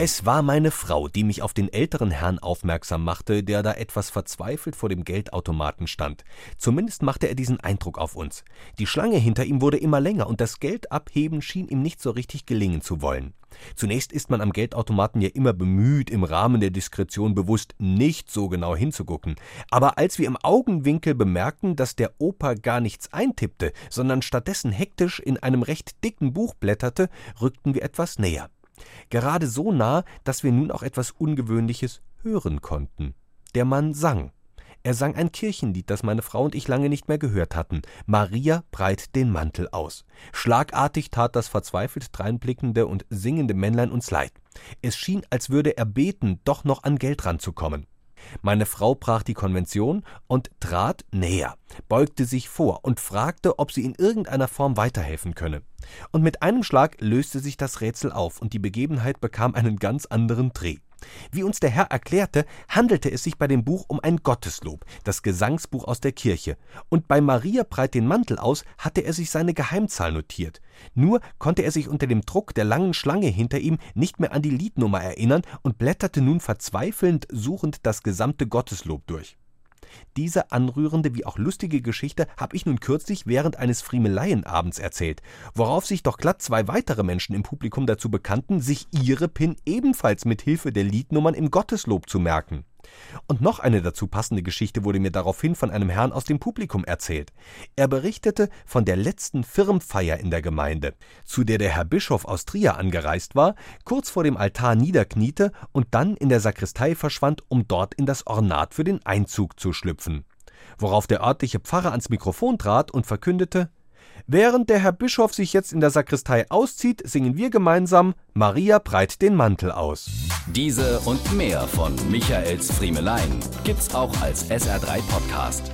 Es war meine Frau, die mich auf den älteren Herrn aufmerksam machte, der da etwas verzweifelt vor dem Geldautomaten stand. Zumindest machte er diesen Eindruck auf uns. Die Schlange hinter ihm wurde immer länger und das Geld abheben schien ihm nicht so richtig gelingen zu wollen. Zunächst ist man am Geldautomaten ja immer bemüht, im Rahmen der Diskretion bewusst nicht so genau hinzugucken. Aber als wir im Augenwinkel bemerkten, dass der Opa gar nichts eintippte, sondern stattdessen hektisch in einem recht dicken Buch blätterte, rückten wir etwas näher. Gerade so nah, dass wir nun auch etwas Ungewöhnliches hören konnten. Der Mann sang. Er sang ein Kirchenlied, das meine Frau und ich lange nicht mehr gehört hatten. Maria breit den Mantel aus. Schlagartig tat das verzweifelt dreinblickende und singende Männlein uns leid. Es schien, als würde er beten, doch noch an Geld ranzukommen. Meine Frau brach die Konvention und trat näher, beugte sich vor und fragte, ob sie in irgendeiner Form weiterhelfen könne. Und mit einem Schlag löste sich das Rätsel auf und die Begebenheit bekam einen ganz anderen Dreh. Wie uns der Herr erklärte, handelte es sich bei dem Buch um ein Gotteslob, das Gesangsbuch aus der Kirche. Und bei Maria breit den Mantel aus hatte er sich seine Geheimzahl notiert. Nur konnte er sich unter dem Druck der langen Schlange hinter ihm nicht mehr an die Liednummer erinnern und blätterte nun verzweifelnd suchend das gesamte Gotteslob durch. Diese anrührende wie auch lustige Geschichte habe ich nun kürzlich während eines Friemeleienabends erzählt, worauf sich doch glatt 2 weitere Menschen im Publikum dazu bekannten, sich ihre PIN ebenfalls mit Hilfe der Liednummern im Gotteslob zu merken. Und noch eine dazu passende Geschichte wurde mir daraufhin von einem Herrn aus dem Publikum erzählt. Er berichtete von der letzten Firmfeier in der Gemeinde, zu der der Herr Bischof aus Trier angereist war, kurz vor dem Altar niederkniete und dann in der Sakristei verschwand, um dort in das Ornat für den Einzug zu schlüpfen. Worauf der örtliche Pfarrer ans Mikrofon trat und verkündete: Während der Herr Bischof sich jetzt in der Sakristei auszieht, singen wir gemeinsam Maria breit den Mantel aus. Diese und mehr von Michaels Friemelein gibt's auch als SR3 Podcast.